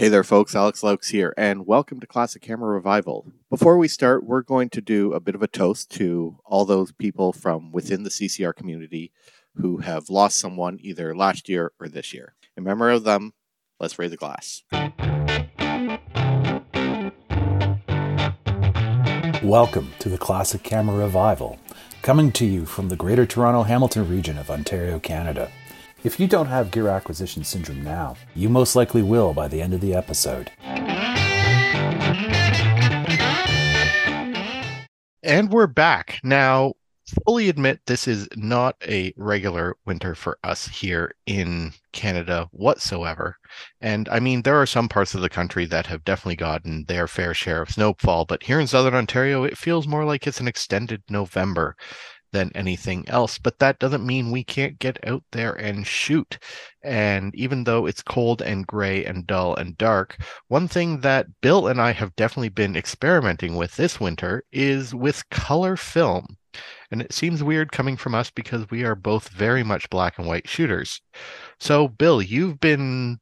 Hey there folks, Alex Lokes here, and welcome to Classic Camera Revival. Before we start, we're going to do a bit of a toast to all those people from within the CCR community who have lost someone either last year or this year. In memory of them, let's raise a glass. Welcome to the Classic Camera Revival, coming to you from the Greater Toronto Hamilton region of Ontario, Canada. If you don't have gear acquisition syndrome now, you most likely will by the end of the episode. And we're back. Now, fully admit this is not a regular winter for us here in Canada whatsoever. And I mean, there are some parts of the country that have definitely gotten their fair share of snowfall, but here in Southern Ontario, it feels more like it's an extended November than anything else, but that doesn't mean we can't get out there and shoot. And even though it's cold and gray and dull and dark, one thing that Bill and I have definitely been experimenting with this winter is with color film. And it seems weird coming from us because we are both very much black and white shooters. So Bill, you've been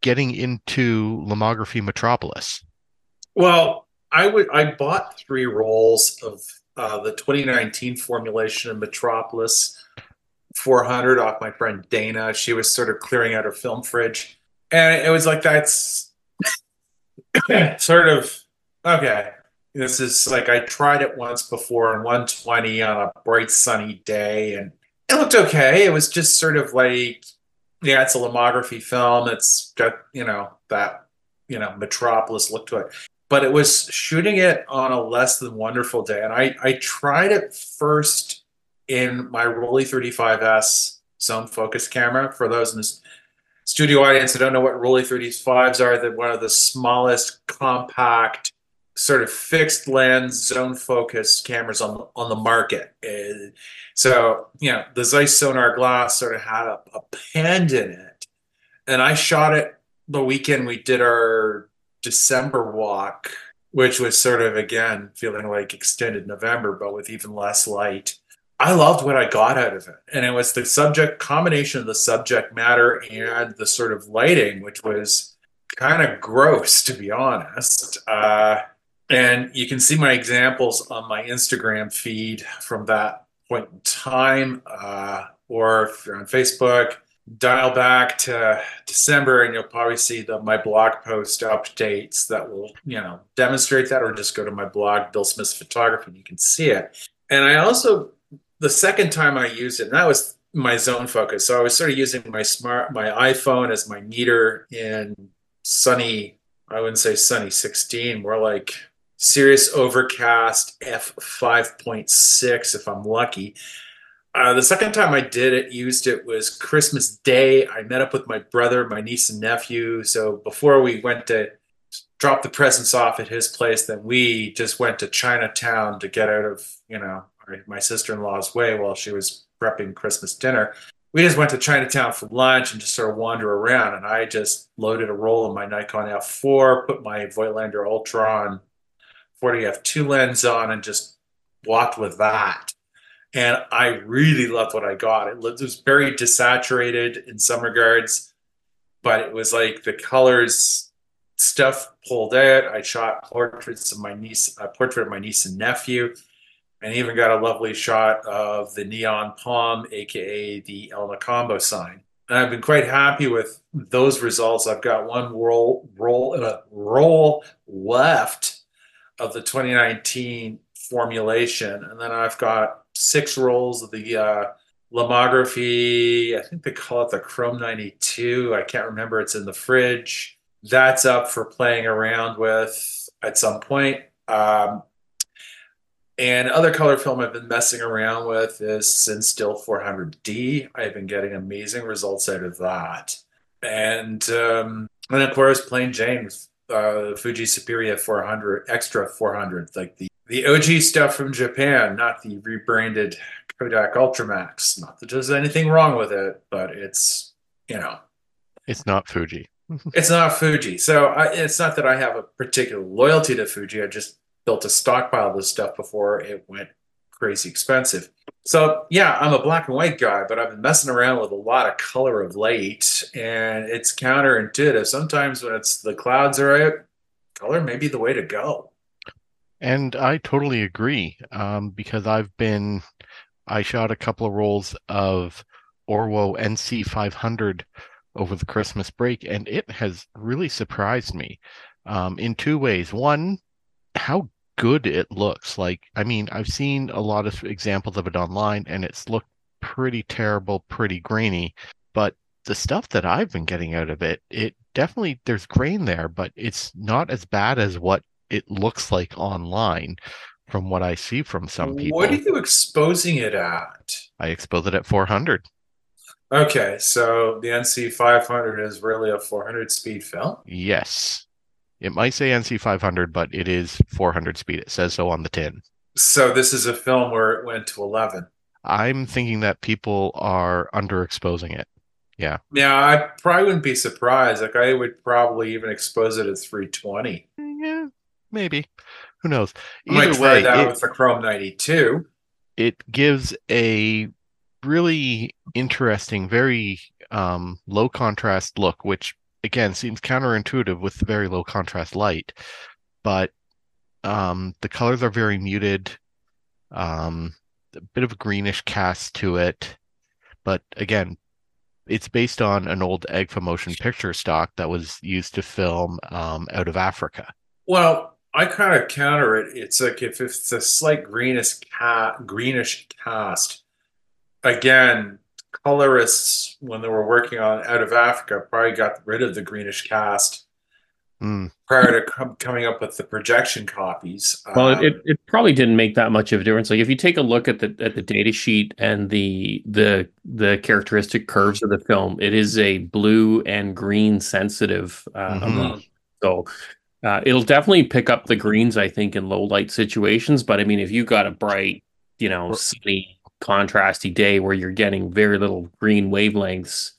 getting into Lomography Metropolis. Well, I bought three rolls of the 2019 formulation of Metropolis 400 off my friend Dana. She was sort of clearing out her film fridge. And it was like, that's sort of, okay, this is like, I tried it once before on 120 on a bright sunny day. And it looked okay. It was just sort of like, yeah, it's a lomography film. It's got, Metropolis look to it. But it was shooting it on a less than wonderful day. And I tried it first in my Rollei 35S zone focus camera. For those in the studio audience that don't know what Rollei 35s are, they're one of the smallest, compact, sort of fixed lens zone focus cameras on the market. So, the Zeiss Sonar glass sort of had a pend in it. And I shot it the weekend we did our December walk, which was sort of, again, feeling like extended November, but with even less light. I loved what I got out of it. And it was the combination of the subject matter and the sort of lighting, which was kind of gross, to be honest. And you can see my examples on my Instagram feed from that point in time, or if you're on Facebook. Dial back to December and you'll probably see my blog post updates that will, demonstrate that, or just go to my blog, Bill Smith's Photography, and you can see it. And I also, the second time I used it, and that was my zone focus. So I was sort of using my iPhone as my meter in sunny, I wouldn't say sunny 16, more like serious overcast f5.6 if I'm lucky. The second time I used it was Christmas Day. I met up with my brother, my niece and nephew. So before we went to drop the presents off at his place, then we just went to Chinatown to get out of, my sister-in-law's way while she was prepping Christmas dinner. We just went to Chinatown for lunch and just sort of wander around. And I just loaded a roll of my Nikon F4, put my Voigtlander Ultron 40 f2 lens on, and just walked with that. And I really loved what I got. It was very desaturated in some regards, but it was like the colors stuff pulled out. I shot a portrait of my niece and nephew, and even got a lovely shot of the neon palm, aka the El Mocambo sign. And I've been quite happy with those results. I've got one roll left of the 2019 formulation, and then I've got 6 rolls of the Lomography, I think they call it the Chrome 92. I can't remember. It's in the fridge. That's up for playing around with at some point. And other color film I've been messing around with is Cinestill 400d. I've been getting amazing results out of that. And of course, plain Jane with Fuji Superior 400, Extra 400, like the OG stuff from Japan, not the rebranded Kodak Ultramax. Not that there's anything wrong with it, but it's, It's not Fuji. It's not Fuji. So it's not that I have a particular loyalty to Fuji. I just built a stockpile of this stuff before it went crazy expensive. So yeah, I'm a black and white guy, but I've been messing around with a lot of color of late, and it's counterintuitive. Sometimes when it's the clouds are out, color may be the way to go. And I totally agree, because I shot a couple of rolls of Orwo NC500 over the Christmas break, and it has really surprised me in two ways. One, how good it looks. Like, I mean, I've seen a lot of examples of it online, and it's looked pretty terrible, pretty grainy, but the stuff that I've been getting out of it, it definitely, there's grain there, but it's not as bad as what it looks like online from what I see from some people. What are you exposing it at? I expose it at 400. Okay, so the NC500 is really a 400 speed film? Yes. It might say NC500, but it is 400 speed. It says so on the tin. So this is a film where it went to 11. I'm thinking that people are underexposing it. Yeah. Yeah, I probably wouldn't be surprised. Like, I would probably even expose it at 320. Yeah, maybe. Who knows? Either way, that with the Chrome 92. It gives a really interesting, very low contrast look, which again seems counterintuitive with very low contrast light, but the colors are very muted, a bit of a greenish cast to it, but again, it's based on an old Agfa motion picture stock that was used to film Out of Africa. Well, I kind of counter it. It's like, if it's a slight greenish cast, again, colorists, when they were working on Out of Africa, probably got rid of the greenish cast prior to coming up with the projection copies. Well, it probably didn't make that much of a difference. Like, if you take a look at the data sheet and the characteristic curves of the film, it is a blue and green sensitive. So it'll definitely pick up the greens, I think, in low light situations. But I mean, if you got a bright, sunny, contrasty day where you're getting very little green wavelengths,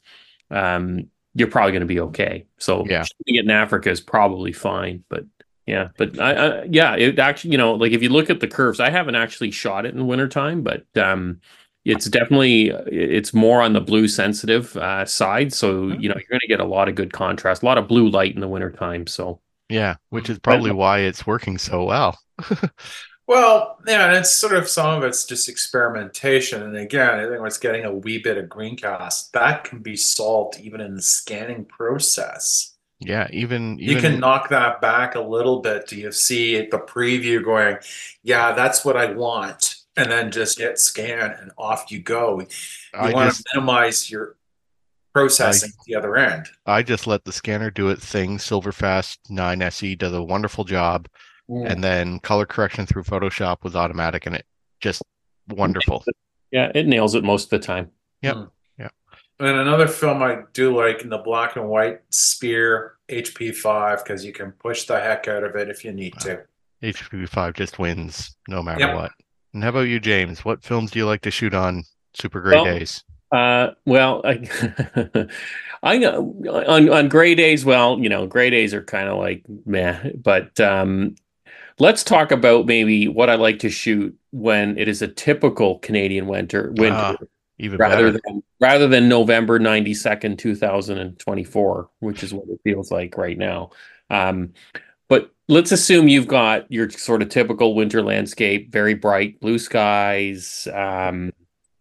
you're probably going to be okay. So yeah, shooting it in Africa is probably fine. But yeah, it actually, like, if you look at the curves, I haven't actually shot it in wintertime, but it's definitely, it's more on the blue sensitive side. So, you're going to get a lot of good contrast, a lot of blue light in the wintertime. So. Yeah, which is probably why it's working so well. Well, yeah, and it's sort of, some of it's just experimentation. And again, I think it's getting a wee bit of green cast. That can be solved even in the scanning process. Yeah, even you can knock that back a little bit. Do you see the preview going, yeah, that's what I want? And then just hit scan and off you go. You want to minimize your processing at the other end. I just let the scanner do its thing. Silverfast 9 SE does a wonderful job. Yeah. And then color correction through Photoshop was automatic, and it just wonderful. Yeah, it nails it most of the time. Yep. Yeah. And another film I do like in the black and white sphere, HP5, because you can push the heck out of it if you need to. HP5 just wins no matter what. And how about you, James? What films do you like to shoot on super gray days? I know on gray days, gray days are kind of like meh, but let's talk about maybe what I like to shoot when it is a typical Canadian winter even rather than November 92nd, 2024, which is what it feels like right now. But let's assume you've got your sort of typical winter landscape, very bright blue skies,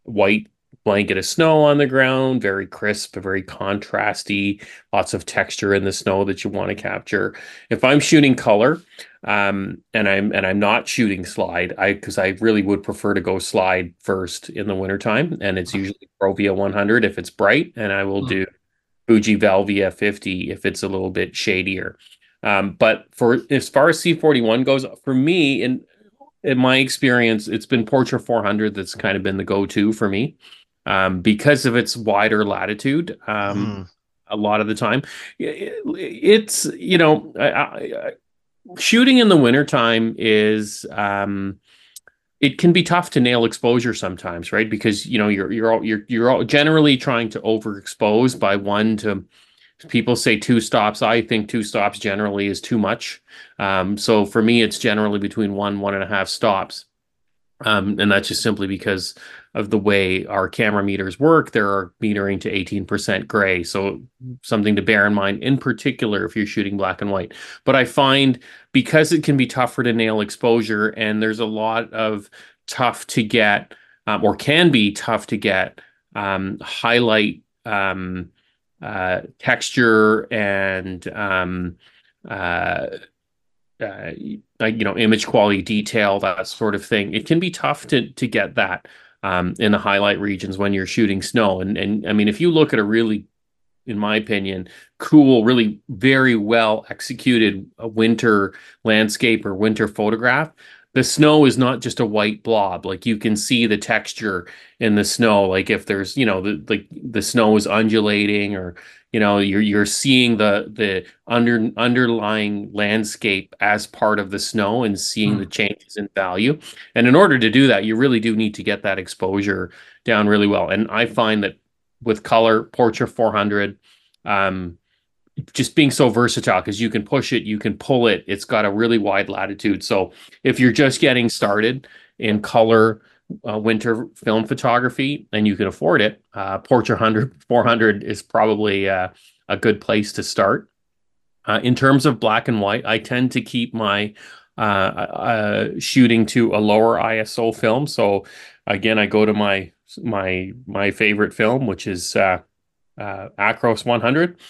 white blanket of snow on the ground, very crisp, very contrasty, lots of texture in the snow that you want to capture. If I'm shooting color, and I'm not shooting slide, because I really would prefer to go slide first in the wintertime, and it's usually Provia 100 if it's bright, and I will do Fuji Valvia 50 if it's a little bit shadier. But for as far as C41 goes, for me, in my experience, it's been Portra 400 that's kind of been the go-to for me. Because of its wider latitude, a lot of the time, it's shooting in the wintertime is, it can be tough to nail exposure sometimes, right? Because you're generally trying to overexpose by one to, people say two stops. I think two stops generally is too much. So for me, it's generally between one and a half stops. And that's just simply because of the way our camera meters work. They're metering to 18% gray. So something to bear in mind, in particular, if you're shooting black and white. But I find because it can be tougher to nail exposure, and there's a lot of tough to get, or can be tough to get, highlight texture and image quality detail, that sort of thing. It can be tough to get that in the highlight regions when you're shooting snow. And I mean, if you look at a really, in my opinion, cool, really very well executed winter landscape or winter photograph, the snow is not just a white blob. Like, you can see the texture in the snow. Like, if there's, you know, the snow is undulating, or, you know, you're seeing the underlying landscape as part of the snow and seeing the changes in value. And in order to do that, you really do need to get that exposure down really well. And I find that with color, Portra 400, just being so versatile, because you can push it, you can pull it, it's got a really wide latitude. So if you're just getting started in color winter film photography and you can afford it, Portra 400 is probably a good place to start. In terms of black and white, I tend to keep my shooting to a lower ISO film. So again, I go to my favorite film, which is Acros 100.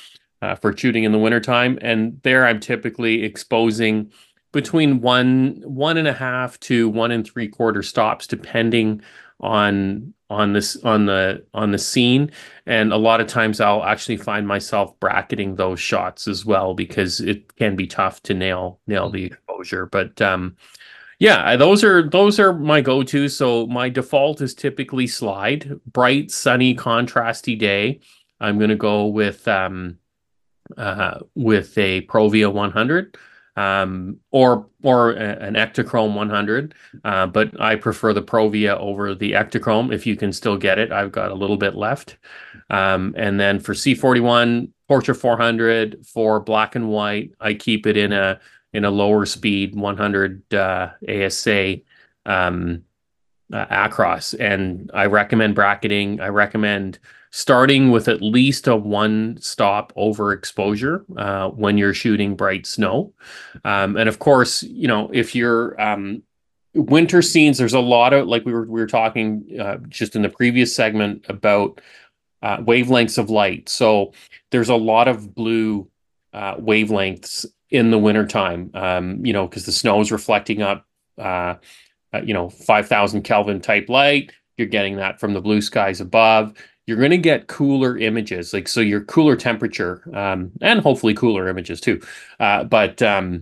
For shooting in the wintertime. And there I'm typically exposing between one and a half to 1 3/4 stops, depending on the scene. And a lot of times I'll actually find myself bracketing those shots as well, because it can be tough to nail the exposure. But yeah, those are my go-to. So my default is typically slide. Bright, sunny, contrasty day, I'm going to go with a Provia 100 or an Ektachrome 100, but I prefer the Provia over the Ektachrome if you can still get it. I've got a little bit left. And then for C41, Portra 400. For black and white, I keep it in a lower speed 100 ASA Acros, and I recommend bracketing. I recommend starting with at least a one stop overexposure when you're shooting bright snow. And of course, you know, if you're winter scenes, there's a lot of, like we were talking just in the previous segment about wavelengths of light. So there's a lot of blue wavelengths in the wintertime, you know, because the snow is reflecting up, 5,000 Kelvin type light. You're getting that from the blue skies above. You're going to get cooler images, like, so your cooler temperature, and hopefully cooler images too. But I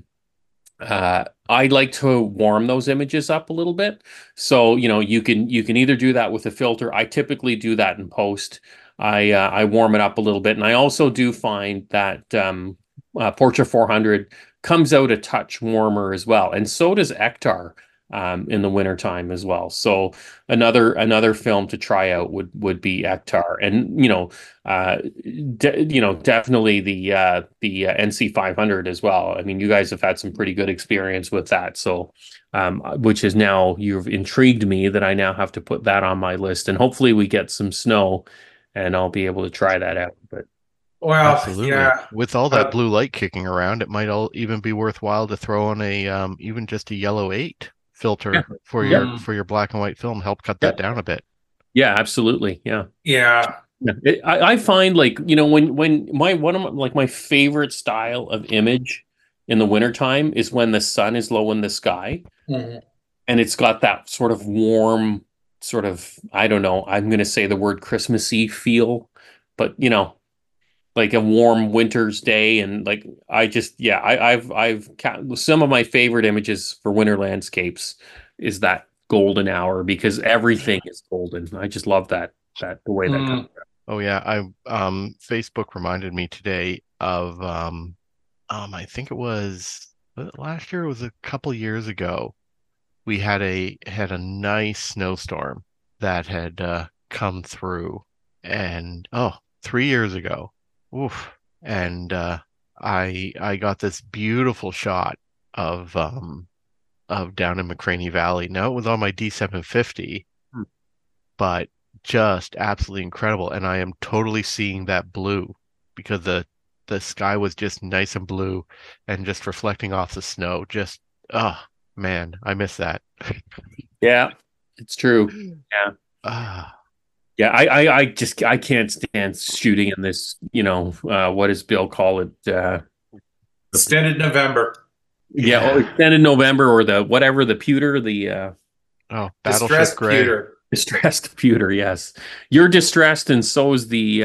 like to warm those images up a little bit. So, you know, you can either do that with a filter. I typically do that in post. I warm it up a little bit. And I also do find that Portra 400 comes out a touch warmer as well. And so does Ektar. In the wintertime as well. So another film to try out would be Ektar, and definitely the NC500 as well. I mean, you guys have had some pretty good experience with that. So which is, now you've intrigued me that I now have to put that on my list, and hopefully we get some snow and I'll be able to try that out. But well, absolutely. Yeah. With all that blue light kicking around, it might all even be worthwhile to throw on a even just a yellow 8 filter for your black and white film, help cut that down a bit. Yeah, absolutely. Yeah. I find, like, you know, when my favorite style of image in the wintertime is when the sun is low in the sky, and it's got that sort of warm, sort of, I don't know, I'm going to say the word Christmassy feel, but, you know, like a warm winter's day. And like, I just, yeah, I've some of my favorite images for winter landscapes is that golden hour, because everything is golden. I just love that the way that comes out. Oh yeah. I Facebook reminded me today of, I think it was last year, it was a couple years ago. We had a nice snowstorm that had come through, and 3 years ago. Oof. And I got this beautiful shot of of down in McCraney Valley. Now it was on my D750, but just absolutely incredible. And I am totally seeing that blue because the sky was just nice and blue and just reflecting off the snow. Just, oh man, I miss that. Yeah, it's true. Yeah. Yeah, I can't stand shooting in this, you know, what does Bill call it? Extended November. Yeah, oh, extended November or the whatever, the pewter, the Battleship Gray. Distressed pewter, yes. You're distressed, and so is the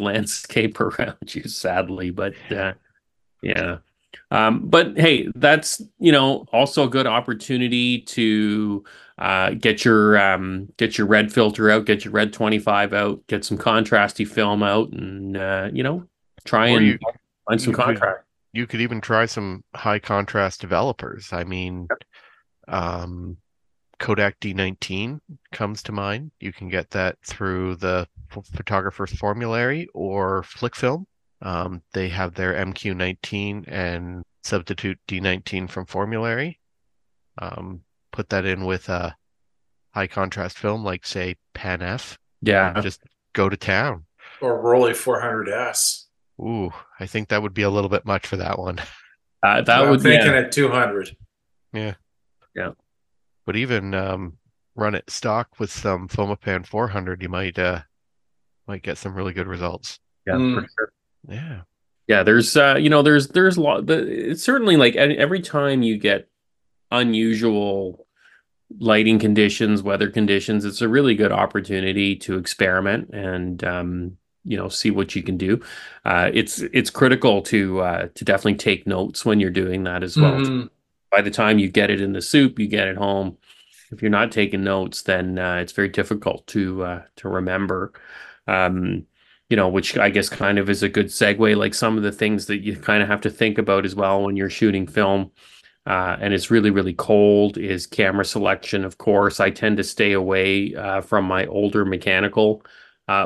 landscape around you, sadly. But yeah. But hey, that's, you know, also a good opportunity to get your red filter out, get your red 25 out, get some contrasty film out, and you know, try or and you, find some contrast. You could even try some high contrast developers. I mean, Kodak D19 comes to mind. You can get that through the Photographer's Formulary or Flickfilm. They have their MQ19 and substitute D19 from Formulary. Put that in with a high contrast film, like say Pan F. Yeah. Just go to town. Or Rollei 35S. Ooh, I think that would be a little bit much for that one. I'm thinking at 200. Yeah. Yeah. But even run it stock with some Fomapan 400, you might get some really good results. Yeah, for sure. Yeah, yeah. There's you know, there's a lot. It's certainly like every time you get unusual lighting conditions, weather conditions, it's a really good opportunity to experiment and you know, see what you can do. It's critical to definitely take notes when you're doing that as well. Mm-hmm. By the time you get it in the soup, you get it home. If you're not taking notes, then it's very difficult to remember. You know, which I guess kind of is a good segue. Like some of the things that you kind of have to think about as well when you're shooting film, and it's really, really cold, is camera selection. Of course, I tend to stay away from my older mechanical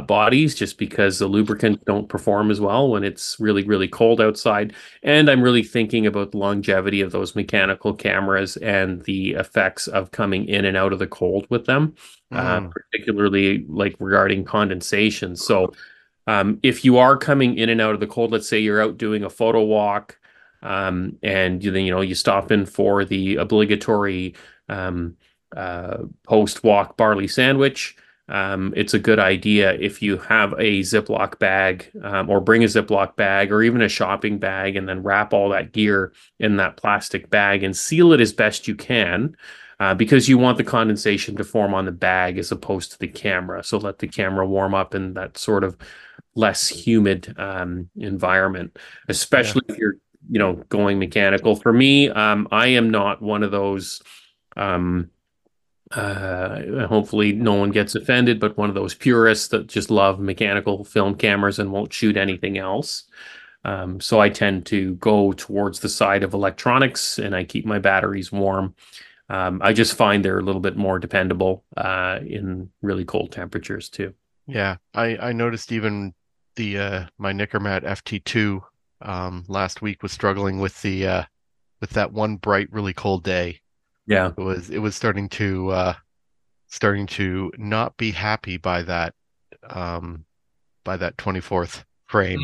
bodies just because the lubricants don't perform as well when it's really, really cold outside. And I'm really thinking about the longevity of those mechanical cameras and the effects of coming in and out of the cold with them, particularly like regarding condensation. So if you are coming in and out of the cold, let's say you're out doing a photo walk, and then, you know, you stop in for the obligatory post-walk barley sandwich. It's a good idea if you have a Ziploc bag, or bring a Ziploc bag or even a shopping bag, and then wrap all that gear in that plastic bag and seal it as best you can, because you want the condensation to form on the bag as opposed to the camera. So let the camera warm up in that sort of less humid environment, especially if you're, you know, going mechanical. For me, I am not one of those... hopefully no one gets offended, but one of those purists that just love mechanical film cameras and won't shoot anything else. So I tend to go towards the side of electronics, and I keep my batteries warm. I just find they're a little bit more dependable in really cold temperatures too. Yeah, I noticed even the my Nikkormat FT2 last week was struggling with the with that one bright, really cold day. Yeah, it was starting to not be happy by that 24th frame.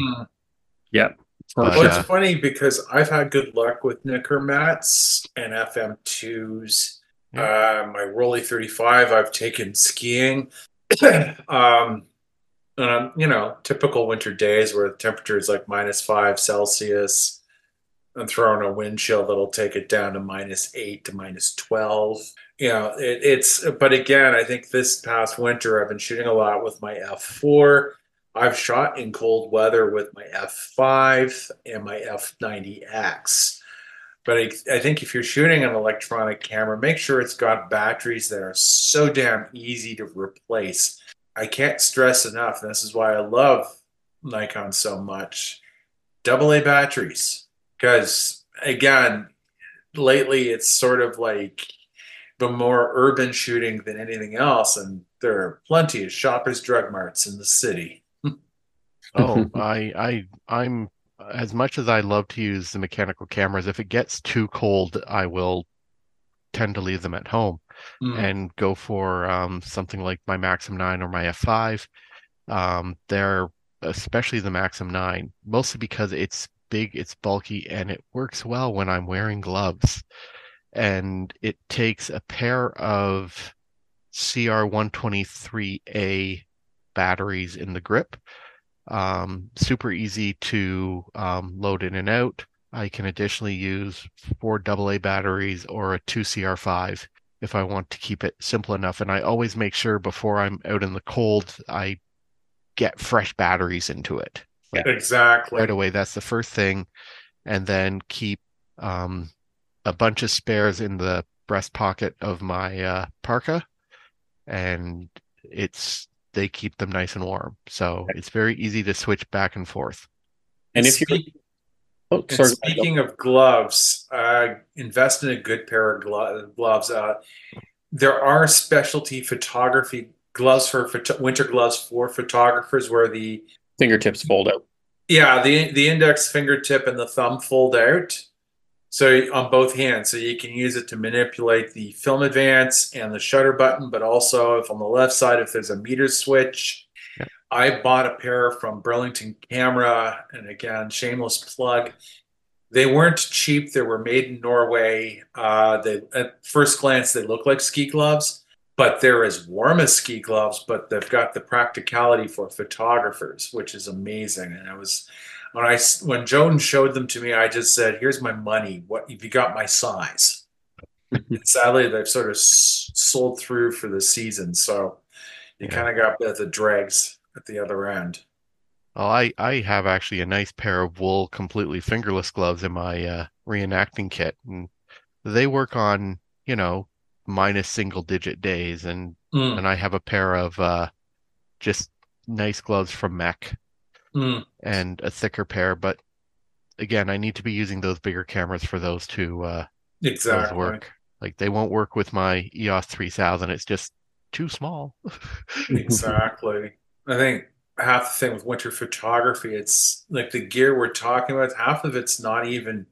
Yeah, well, it's funny because I've had good luck with Nikkormats and FM2s. Yeah. My Rollei 35, I've taken skiing. You know, typical winter days where the temperature is like -5°C. And throw in a wind chill that'll take it down to -8 to -12. You know, it's. But again, I think this past winter I've been shooting a lot with my F4. I've shot in cold weather with my F5 and my F90X. But I think if you're shooting an electronic camera, make sure it's got batteries that are so damn easy to replace. I can't stress enough, and this is why I love Nikon so much. AA batteries. Because, again, lately it's sort of like the more urban shooting than anything else, and there are plenty of Shoppers Drug Marts in the city. Oh, I'm as much as I love to use the mechanical cameras, if it gets too cold, I will tend to leave them at home and go for something like my Maxxum 9 or my F5. They're, especially the Maxxum 9, mostly because it's big, it's bulky, and it works well when I'm wearing gloves. And it takes a pair of CR123A batteries in the grip. Super easy to load in and out. I can additionally use 4 AA batteries or a 2 CR5 if I want to keep it simple enough. And I always make sure before I'm out in the cold, I get fresh batteries into it. Like, exactly. Right away, that's the first thing. And then keep a bunch of spares in the breast pocket of my parka. And they keep them nice and warm. So it's very easy to switch back and forth. And if you're... Oh, sorry. And speaking of gloves, invest in a good pair of gloves. There are specialty photography gloves for winter gloves for photographers where the fingertips fold out. Yeah, the index fingertip and the thumb fold out, so on both hands, so you can use it to manipulate the film advance and the shutter button, but also if on the left side, if there's a meter switch. I bought a pair from Burlington Camera, and again, shameless plug. They weren't cheap. They were made in Norway. They, at first glance, they look like ski gloves, but they're as warm as ski gloves, but they've got the practicality for photographers, which is amazing. And I was, when Joan showed them to me, I just said, here's my money. What have you got my size? And sadly, they've sort of sold through for the season, so you kind of got the dregs at the other end. Well, I have actually a nice pair of wool, completely fingerless gloves in my reenacting kit, and they work on, minus single digit days, and and I have a pair of just nice gloves from Mech and a thicker pair, but again, I need to be using those bigger cameras for those to those work. Like, they won't work with my EOS 3000. It's just too small. Exactly. I think half the thing with winter photography, it's like the gear we're talking about, half of it's not even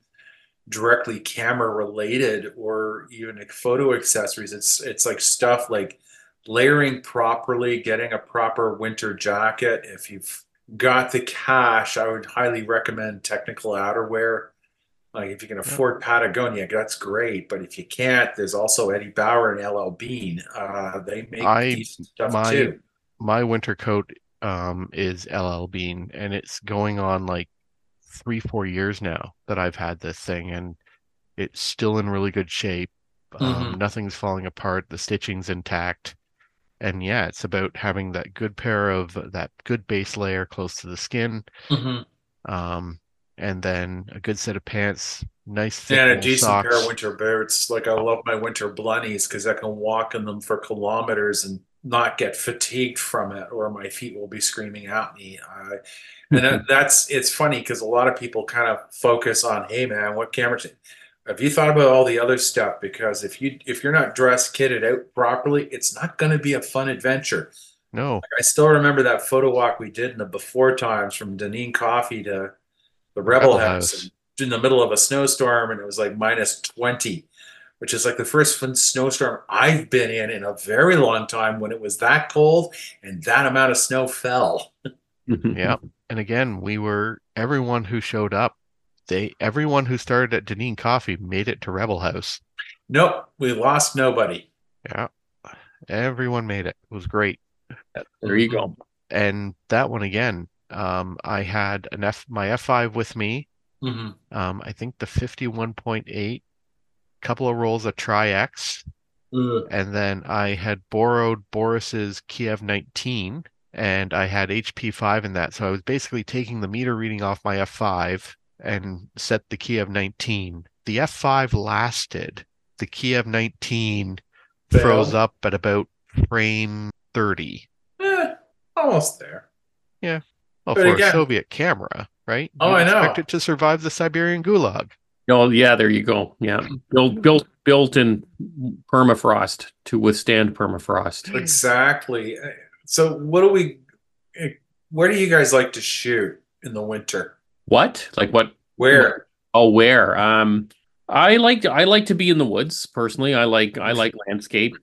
directly camera related or even like photo accessories. It's like stuff like layering properly, getting a proper winter jacket. If you've got the cash, I would highly recommend technical outerwear. Like, if you can afford Patagonia, that's great. But if you can't, there's also Eddie Bauer and LL Bean. They make decent stuff too. My winter coat is LL Bean, and it's going on like 3-4 years now that I've had this thing, and it's still in really good shape. Nothing's falling apart. The stitching's intact. And yeah, it's about having that good pair of that good base layer close to the skin. And then a good set of pants, nice thick socks. And a decent pair of winter boots. Like, I love my winter blunnies because I can walk in them for kilometers and not get fatigued from it, or my feet will be screaming at me. And it's funny because a lot of people kind of focus on, hey man, what camera? Have you thought about all the other stuff? Because if you're not dressed, kitted out properly, it's not going to be a fun adventure. No. Like, I still remember that photo walk we did in the before times from Dineen Coffee to the Rebel House in the middle of a snowstorm, and it was like minus 20, which is like the first snowstorm I've been in a very long time when it was that cold and that amount of snow fell. Yeah. And again, everyone who showed up, everyone who started at Dineen Coffee made it to Rebel House. Nope. We lost nobody. Yeah. Everyone made it. It was great. There you go. And that one again. I had my F5 with me. I think the 51.8, couple of rolls of Tri-X, and then I had borrowed Boris's Kyiv 19, and I had HP5 in that. So I was basically taking the meter reading off my F5 and set the Kyiv 19. The F5 lasted. The Kyiv 19 froze up at about frame 30. Almost there. Yeah. Well, for a Soviet camera, right? I know. Expect it to survive the Siberian Gulag. Oh, yeah, there you go. Yeah, built-in permafrost to withstand permafrost. Exactly. So, where do you guys like to shoot in the winter? Where? Where? I like to be in the woods personally. I like landscape.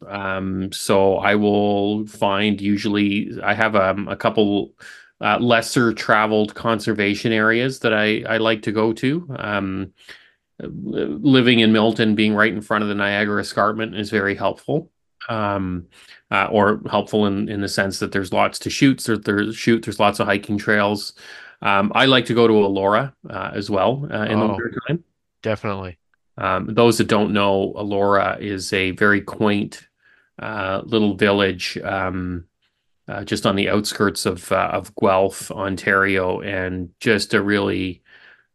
So I will find, usually I have a couple lesser traveled conservation areas that I like to go to. Living in Milton, being right in front of the Niagara Escarpment is very helpful. Or helpful in the sense that there's lots to shoot. There's lots of hiking trails. I like to go to Elora as well in the winter time. Definitely. Those that don't know, Elora is a very quaint little village just on the outskirts of Guelph, Ontario, and just a really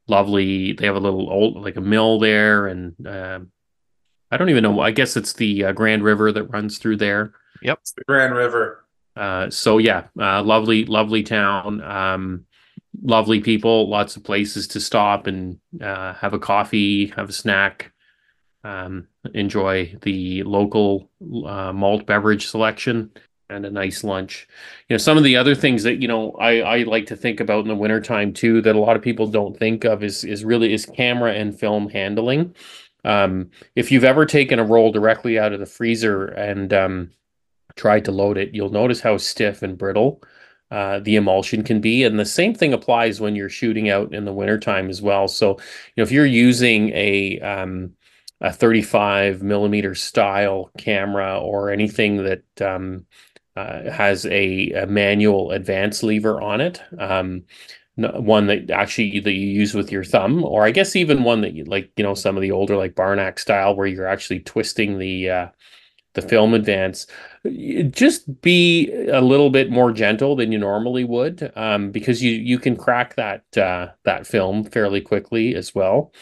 lovely. They have a little old, like a mill there, and I don't even know. I guess it's the Grand River that runs through there. Yep, it's the Grand River. So yeah, lovely town. Lovely people, lots of places to stop and have a coffee, have a snack, enjoy the local malt beverage selection, and a nice lunch. You know, some of the other things that, you know, I like to think about in the wintertime too, that a lot of people don't think of is really camera and film handling. If you've ever taken a roll directly out of the freezer and tried to load it, you'll notice how stiff and brittle the emulsion can be, and the same thing applies when you're shooting out in the wintertime as well. So, you know, if you're using a 35 millimeter style camera or anything that has a manual advance lever on it, one that actually that you use with your thumb, or I guess even one that you like, you know, some of the older like Barnack style where you're actually twisting the film advance, just be a little bit more gentle than you normally would, because you can crack that film fairly quickly as well.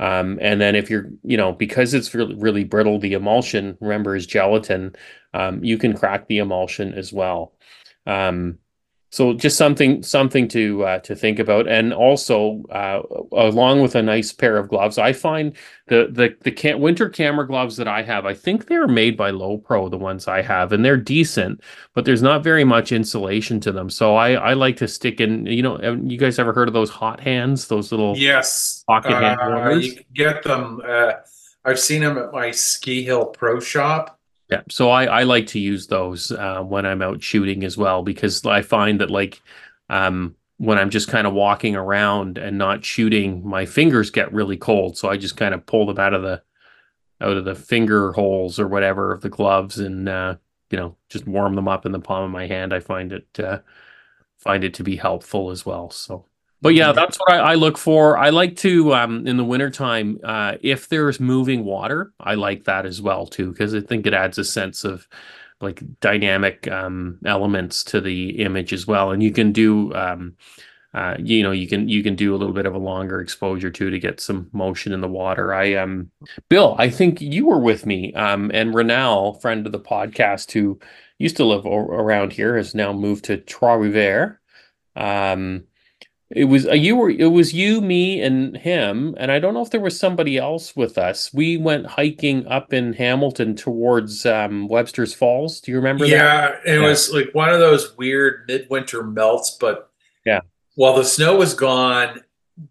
And then if you're, you know, because it's really, really brittle, the emulsion, remember, is gelatin, you can crack the emulsion as well. So just something to think about, and also along with a nice pair of gloves. I find the winter camera gloves that I have, I think they're made by Lowpro, the ones I have, and they're decent, but there's not very much insulation to them. So I like to stick in. You know, you guys ever heard of those hot hands? Those little pocket hand warmers? You can get them. I've seen them at my Ski Hill Pro Shop. Yeah, so I like to use those when I'm out shooting as well, because I find that like when I'm just kind of walking around and not shooting, my fingers get really cold. So I just kind of pull them out of the finger holes or whatever of the gloves, and you know, just warm them up in the palm of my hand. I find it to be helpful as well. So. But yeah, that's what I look for. I like to, in the wintertime, if there's moving water, I like that as well, too, because I think it adds a sense of like dynamic elements to the image as well. And you can do, you know, you can do a little bit of a longer exposure, too, to get some motion in the water. Bill, I think you were with me, and Renal, friend of the podcast, who used to live around here, has now moved to Trois-Rivières. It was you, me, and him, and I don't know if there was somebody else with us. We went hiking up in Hamilton towards Webster's Falls. Do you remember that? Yeah, it was like one of those weird midwinter melts, but yeah, while the snow was gone,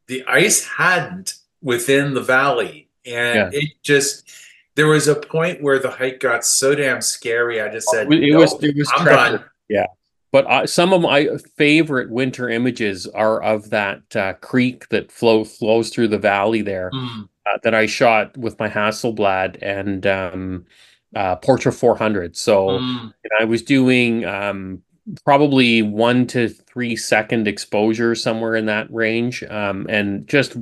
the ice hadn't within the valley, and it just, there was a point where the hike got so damn scary, I just said, it was I'm done. Yeah. But some of my favorite winter images are of that creek that flows through the valley there, that I shot with my Hasselblad and Portra 400. So I was doing probably 1 to 3 second exposure, somewhere in that range, and just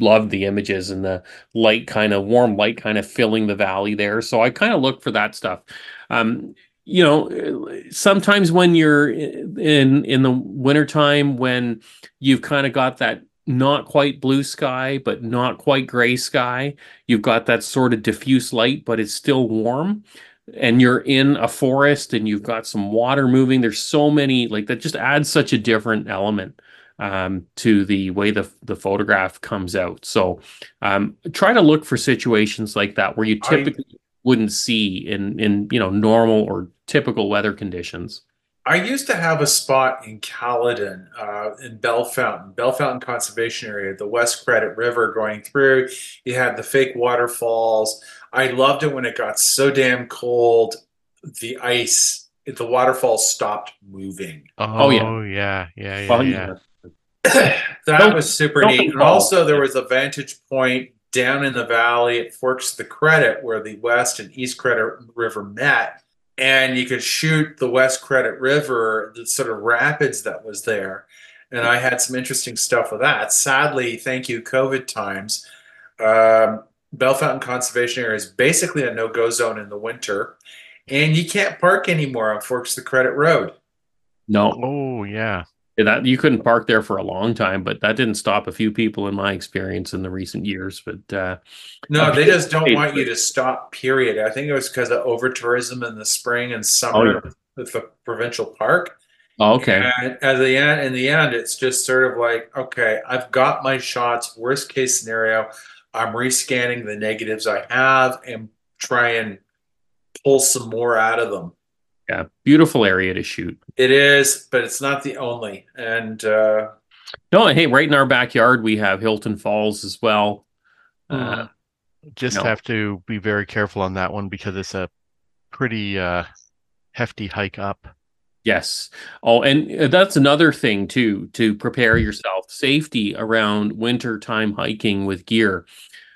loved the images and the light, kind of warm light, kind of filling the valley there. So I kind of look for that stuff. You know, sometimes when you're in the wintertime, when you've kind of got that not quite blue sky, but not quite gray sky, you've got that sort of diffuse light, but it's still warm, and you're in a forest and you've got some water moving. There's so many, like, that just adds such a different element to the way the photograph comes out. So try to look for situations like that where you typically wouldn't see in, you know, normal or typical weather conditions. I used to have a spot in Caledon, in Belfountain Conservation Area, the West Credit River going through. You had the fake waterfalls. I loved it when it got so damn cold, the ice, the waterfalls stopped moving. Oh, yeah. That was super neat. And also there was a vantage point down in the valley at Forks of the Credit where the West and East Credit River met. And you could shoot the West Credit River, the sort of rapids that was there. And I had some interesting stuff with that. Sadly, thank you, COVID times. Belfountain Conservation Area is basically a no-go zone in the winter. And you can't park anymore on Forks of the Credit Road. No. Oh, yeah. That you couldn't park there for a long time, but that didn't stop a few people in my experience in the recent years. But no, they just don't want you to stop, period. I think it was because of over-tourism in the spring and summer with the provincial park. Oh, okay. And at the end, in the end, it's just sort of like, okay, I've got my shots. Worst case scenario, I'm rescanning the negatives I have and try and pull some more out of them. Yeah, beautiful area to shoot. It is, but it's not the only. And no, hey, right in our backyard, we have Hilton Falls as well. Just have to be very careful on that one because it's a pretty hefty hike up. Yes. Oh, and that's another thing too, to prepare yourself. Safety around wintertime hiking with gear.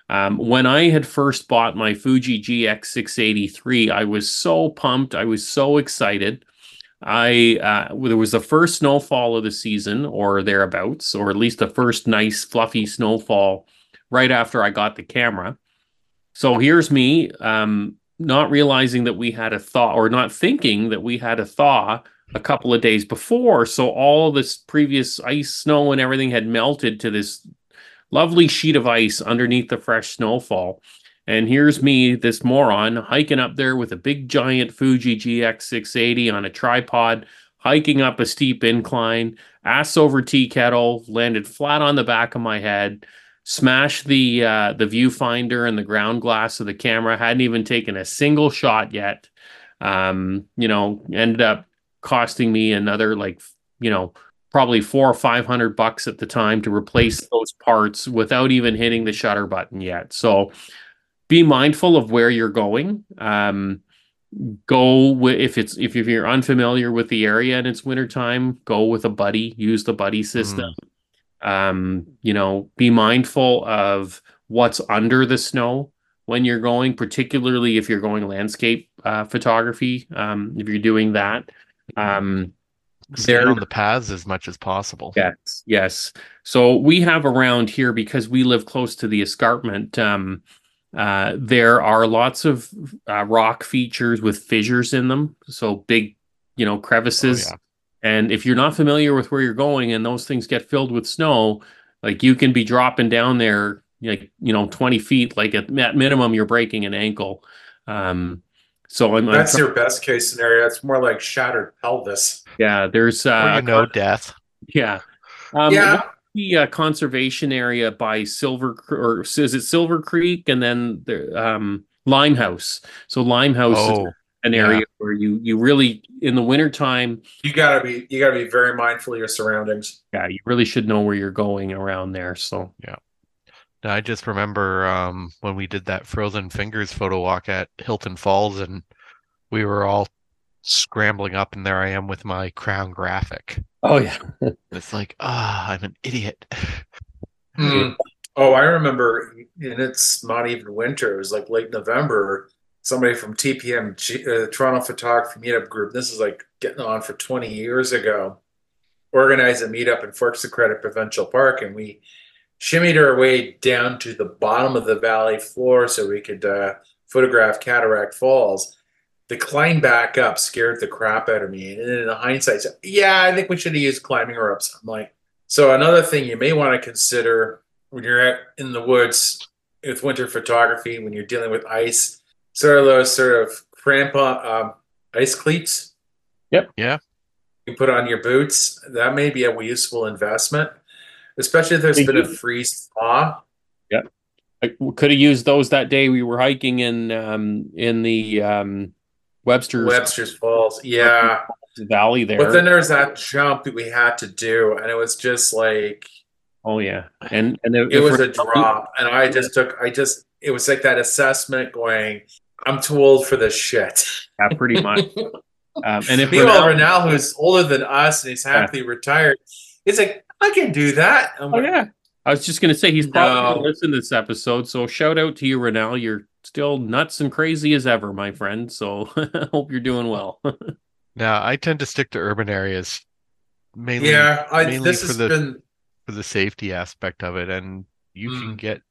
When I had first bought my Fuji GX683, I was so pumped. I was so excited. There was the first snowfall of the season or thereabouts, or at least the first nice fluffy snowfall right after I got the camera. So here's me not realizing that we had a thaw, or not thinking that we had a thaw a couple of days before. So all this previous ice, snow, and everything had melted to this lovely sheet of ice underneath the fresh snowfall. And here's me, this moron, hiking up there with a big giant Fuji GX680 on a tripod, hiking up a steep incline, ass over tea kettle, landed flat on the back of my head, smashed the viewfinder and the ground glass of the camera, hadn't even taken a single shot yet. Ended up costing me another probably $400 or $500 at the time to replace those parts without even hitting the shutter button yet. So be mindful of where you're going. If you're unfamiliar with the area and it's wintertime, go with a buddy, use the buddy system. Be mindful of what's under the snow when you're going, particularly if you're going landscape photography, if you're doing that. Stay on the paths as much as possible. Yes. So we have around here, because we live close to the escarpment, there are lots of rock features with fissures in them. So big, crevices. Oh, yeah. And if you're not familiar with where you're going and those things get filled with snow, like you can be dropping down there, 20 feet, like at minimum, you're breaking an ankle. That's your best case scenario. It's more like shattered pelvis. Yeah, there's death. Yeah. The conservation area by Silver Creek, and then the Limehouse. So Limehouse is an area where you really, in the wintertime, you gotta be very mindful of your surroundings. Yeah, you really should know where you're going around there. So yeah. I just remember when we did that Frozen Fingers photo walk at Hilton Falls, and we were all scrambling up, and there I am with my Crown Graphic. Oh, yeah. It's like, I'm an idiot. Mm. Oh, I remember, and it's not even winter. It was like late November. Somebody from TPM, Toronto Photography Meetup Group, this is like getting on for 20 years ago, organized a meetup in Forks of Credit Provincial Park, and we shimmied our way down to the bottom of the valley floor so we could photograph Cataract Falls. The climb back up scared the crap out of me. And then in hindsight, I think we should have used climbing ropes. I'm like, so another thing you may want to consider when you're out in the woods with winter photography, when you're dealing with ice, sort of those sort of crampon ice cleats. Yep. Yeah. You put on your boots. That may be a useful investment. Especially if there's been a freeze thaw. Yeah, we could have used those that day we were hiking in the Webster's Falls. Yeah, valley there. But then there's that jump that we had to do, and it was just like, oh yeah, and it was a drop, and I just it was like that assessment going, I'm too old for this shit. Yeah, pretty much. And if meanwhile, Ronal, who's older than us and he's happily retired, he's like, I can do that. I'm like, yeah. I was just going to say, he's probably going to listen to this episode. So shout out to you, Ronal. You're still nuts and crazy as ever, my friend. So hope you're doing well. Yeah, I tend to stick to urban areas. Mainly, for the safety aspect of it. And you can get,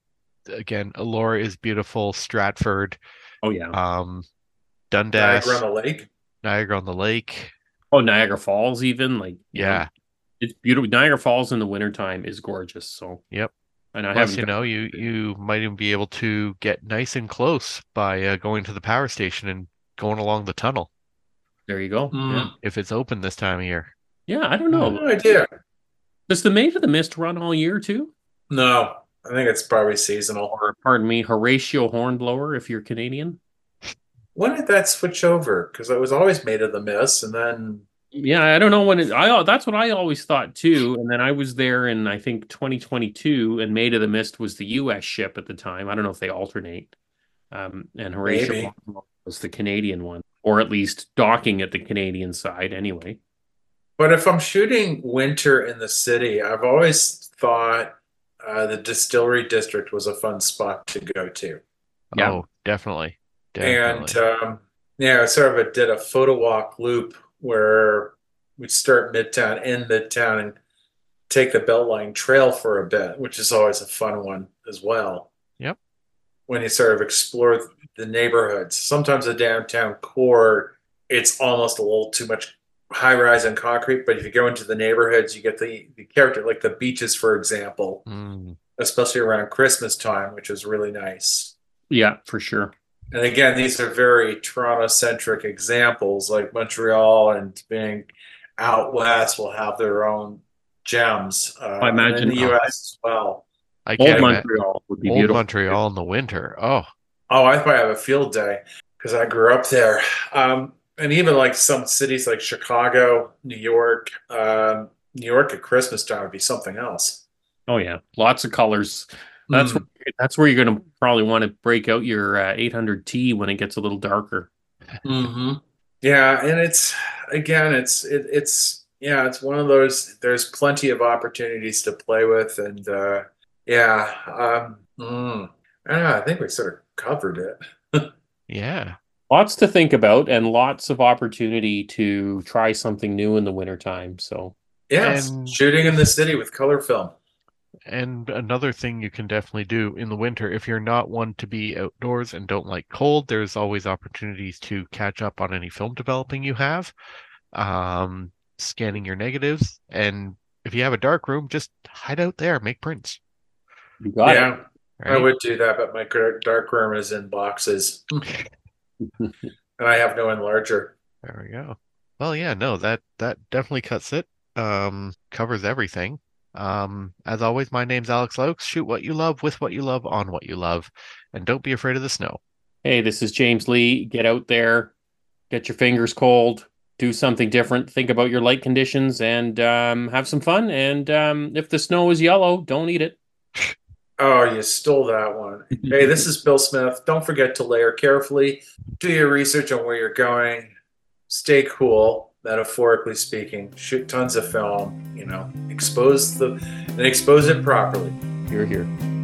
again, Elora is beautiful. Stratford. Oh, yeah. Dundas. Niagara on the Lake. Oh, Niagara Falls even. It's beautiful. Niagara Falls in the wintertime is gorgeous. So yep. And you might even be able to get nice and close by going to the power station and going along the tunnel. There you go. Mm. Yeah. If it's open this time of year. Yeah, I don't know. No idea. Does the Maid of the Mist run all year too? No, I think it's probably seasonal. Or pardon me, Horatio Hornblower, if you're Canadian. When did that switch over? Because it was always Maid of the Mist, and then. Yeah, I don't know when that's what I always thought too. And then I was there in, I think, 2022, and Maid of the Mist was the U.S. ship at the time. I don't know if they alternate. And Horatio was the Canadian one, or at least docking at the Canadian side anyway. But if I'm shooting winter in the city, I've always thought the Distillery District was a fun spot to go to. Yeah. Oh, definitely. And I sort of did a photo walk loop where we'd start midtown, end midtown, and take the Beltline Trail for a bit, which is always a fun one as well. Yep. When you sort of explore the neighborhoods. Sometimes the downtown core, it's almost a little too much high-rise and concrete, but if you go into the neighborhoods, you get the character, like the beaches, for example, especially around Christmas time, which is really nice. Yeah, for sure. And again, these are very Toronto-centric examples, like Montreal and being out west will have their own gems. I imagine in the U.S. as well. Montreal would be beautiful. Montreal in the winter. Oh, I probably have a field day because I grew up there. And even like some cities like Chicago, New York at Christmas time would be something else. Oh yeah, lots of colors. That's where you're going to probably want to break out your 800T when it gets a little darker. Mm-hmm. Yeah, and it's one of those. There's plenty of opportunities to play with, and I don't know, I think we sort of covered it. Yeah, lots to think about and lots of opportunity to try something new in the wintertime. So yeah, shooting in the city with color film. And another thing you can definitely do in the winter, if you're not one to be outdoors and don't like cold, there's always opportunities to catch up on any film developing you have, scanning your negatives. And if you have a dark room, just hide out there, make prints. You got it. Right? I would do that, but my dark room is in boxes. And I have no enlarger. There we go. Well, yeah, no, that definitely cuts it. Covers everything. As always, my name's Alex Lokes. Shoot what you love, with what you love, on what you love, and don't be afraid of the snow. Hey, this is James Lee. Get out there, get your fingers cold, do something different, think about your light conditions, and have some fun. And if the snow is yellow, don't eat it. Oh, you stole that one. Hey, this is Bill Smith. Don't forget to layer carefully, do your research on where you're going, stay cool. Metaphorically speaking, shoot tons of film, expose it properly. You're here.